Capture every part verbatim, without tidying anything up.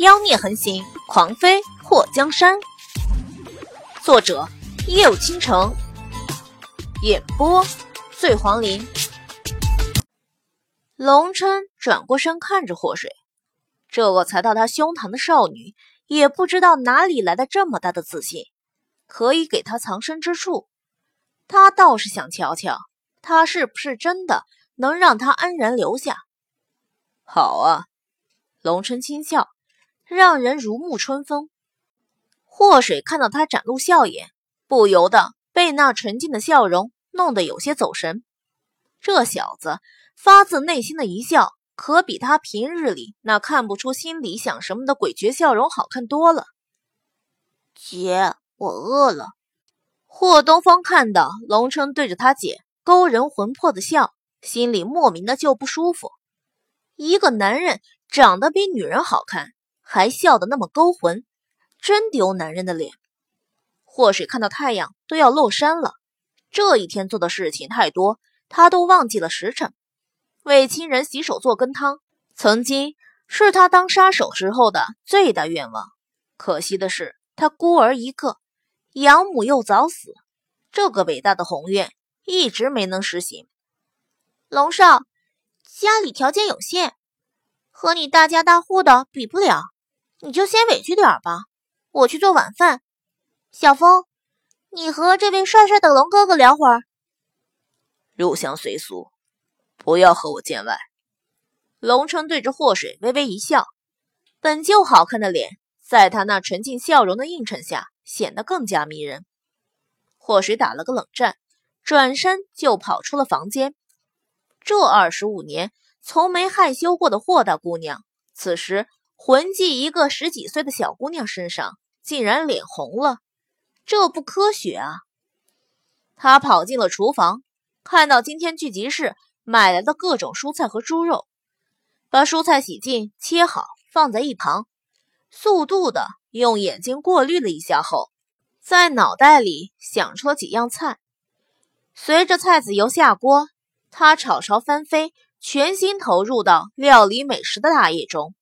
妖孽横行，狂妃祸江山。作者：夜舞倾城，演播：醉黄林。龙琛转过身看着祸水，这个才到他胸膛的少女，也不知道哪里来的这么大的自信，可以给他藏身之处。他倒是想瞧瞧，他是不是真的能让他安然留下。好啊，龙琛轻笑，让人如沐春风。祸水看到他展露笑颜，不由得被那纯净的笑容弄得有些走神。这小子发自内心的一笑，可比他平日里那看不出心里想什么的诡谲笑容好看多了。姐，我饿了。霍东方看到龙琛对着他姐勾人魂魄的笑，心里莫名的就不舒服。一个男人长得比女人好看，还笑得那么勾魂，真丢男人的脸。祸水看到太阳都要落山了，这一天做的事情太多，他都忘记了时辰。为亲人洗手做羹汤，曾经是他当杀手时候的最大愿望。可惜的是，他孤儿一个，养母又早死，这个伟大的宏愿一直没能实行。龙少，家里条件有限，和你大家大户的比不了，你就先委屈点吧，我去做晚饭。小风，你和这位帅帅的龙哥哥聊会儿。入乡随俗，不要和我见外。龙琛对着祸水微微一笑，本就好看的脸在他那纯净笑容的映衬下显得更加迷人。祸水打了个冷战，转身就跑出了房间。这二十五年从没害羞过的霍大姑娘，此时魂系一个十几岁的小姑娘身上，竟然脸红了，这不科学啊！她跑进了厨房，看到今天聚集室买来的各种蔬菜和猪肉，把蔬菜洗净切好放在一旁，速度的用眼睛过滤了一下后，在脑袋里想出了几样菜。随着菜籽油下锅，她炒勺翻飞，全心投入到料理美食的大业中，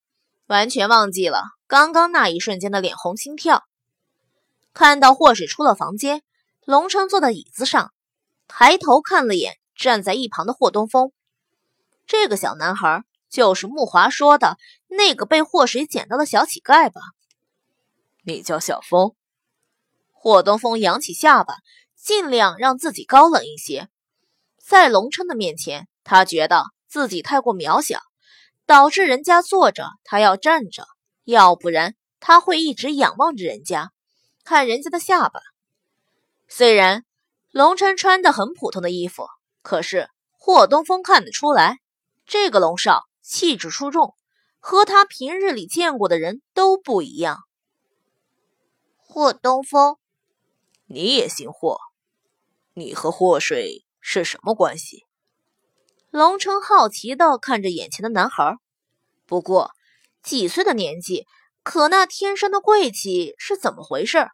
完全忘记了刚刚那一瞬间的脸红心跳。看到霍水出了房间，龙琛坐在椅子上，抬头看了眼站在一旁的霍东风。这个小男孩就是木华说的那个被霍水捡到的小乞丐吧？你叫小风？霍东风扬起下巴，尽量让自己高冷一些。在龙琛的面前，他觉得自己太过渺小，导致人家坐着他要站着，要不然他会一直仰望着人家，看人家的下巴。虽然龙琛穿的很普通的衣服，可是霍东风看得出来，这个龙少气质出众，和他平日里见过的人都不一样。霍东风，你也姓霍？你和霍水是什么关系？龙琛好奇地看着眼前的男孩，不过几岁的年纪，可那天生的贵气是怎么回事？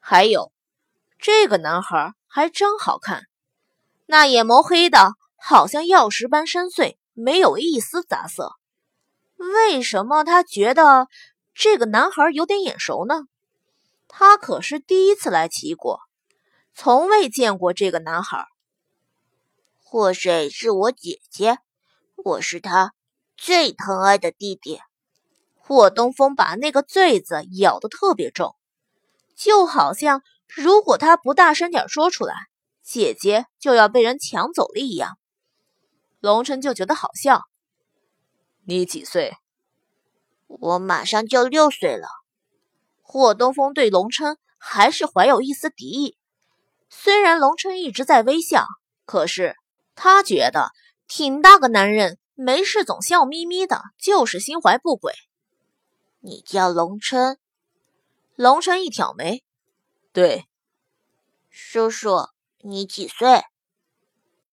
还有，这个男孩还真好看，那眼眸黑的好像曜石般深邃，没有一丝杂色。为什么他觉得这个男孩有点眼熟呢？他可是第一次来齐国，从未见过这个男孩。祸水是我姐姐，我是她最疼爱的弟弟。霍东风把那个最字咬得特别重，就好像如果他不大声点说出来，姐姐就要被人抢走了一样。龙琛就觉得好笑。你几岁？我马上就六岁了。霍东风对龙琛还是怀有一丝敌意，虽然龙琛一直在微笑，可是他觉得挺大个男人没事总笑眯眯的，就是心怀不轨。你叫龙琛？龙琛一挑眉，对。叔叔，你几岁？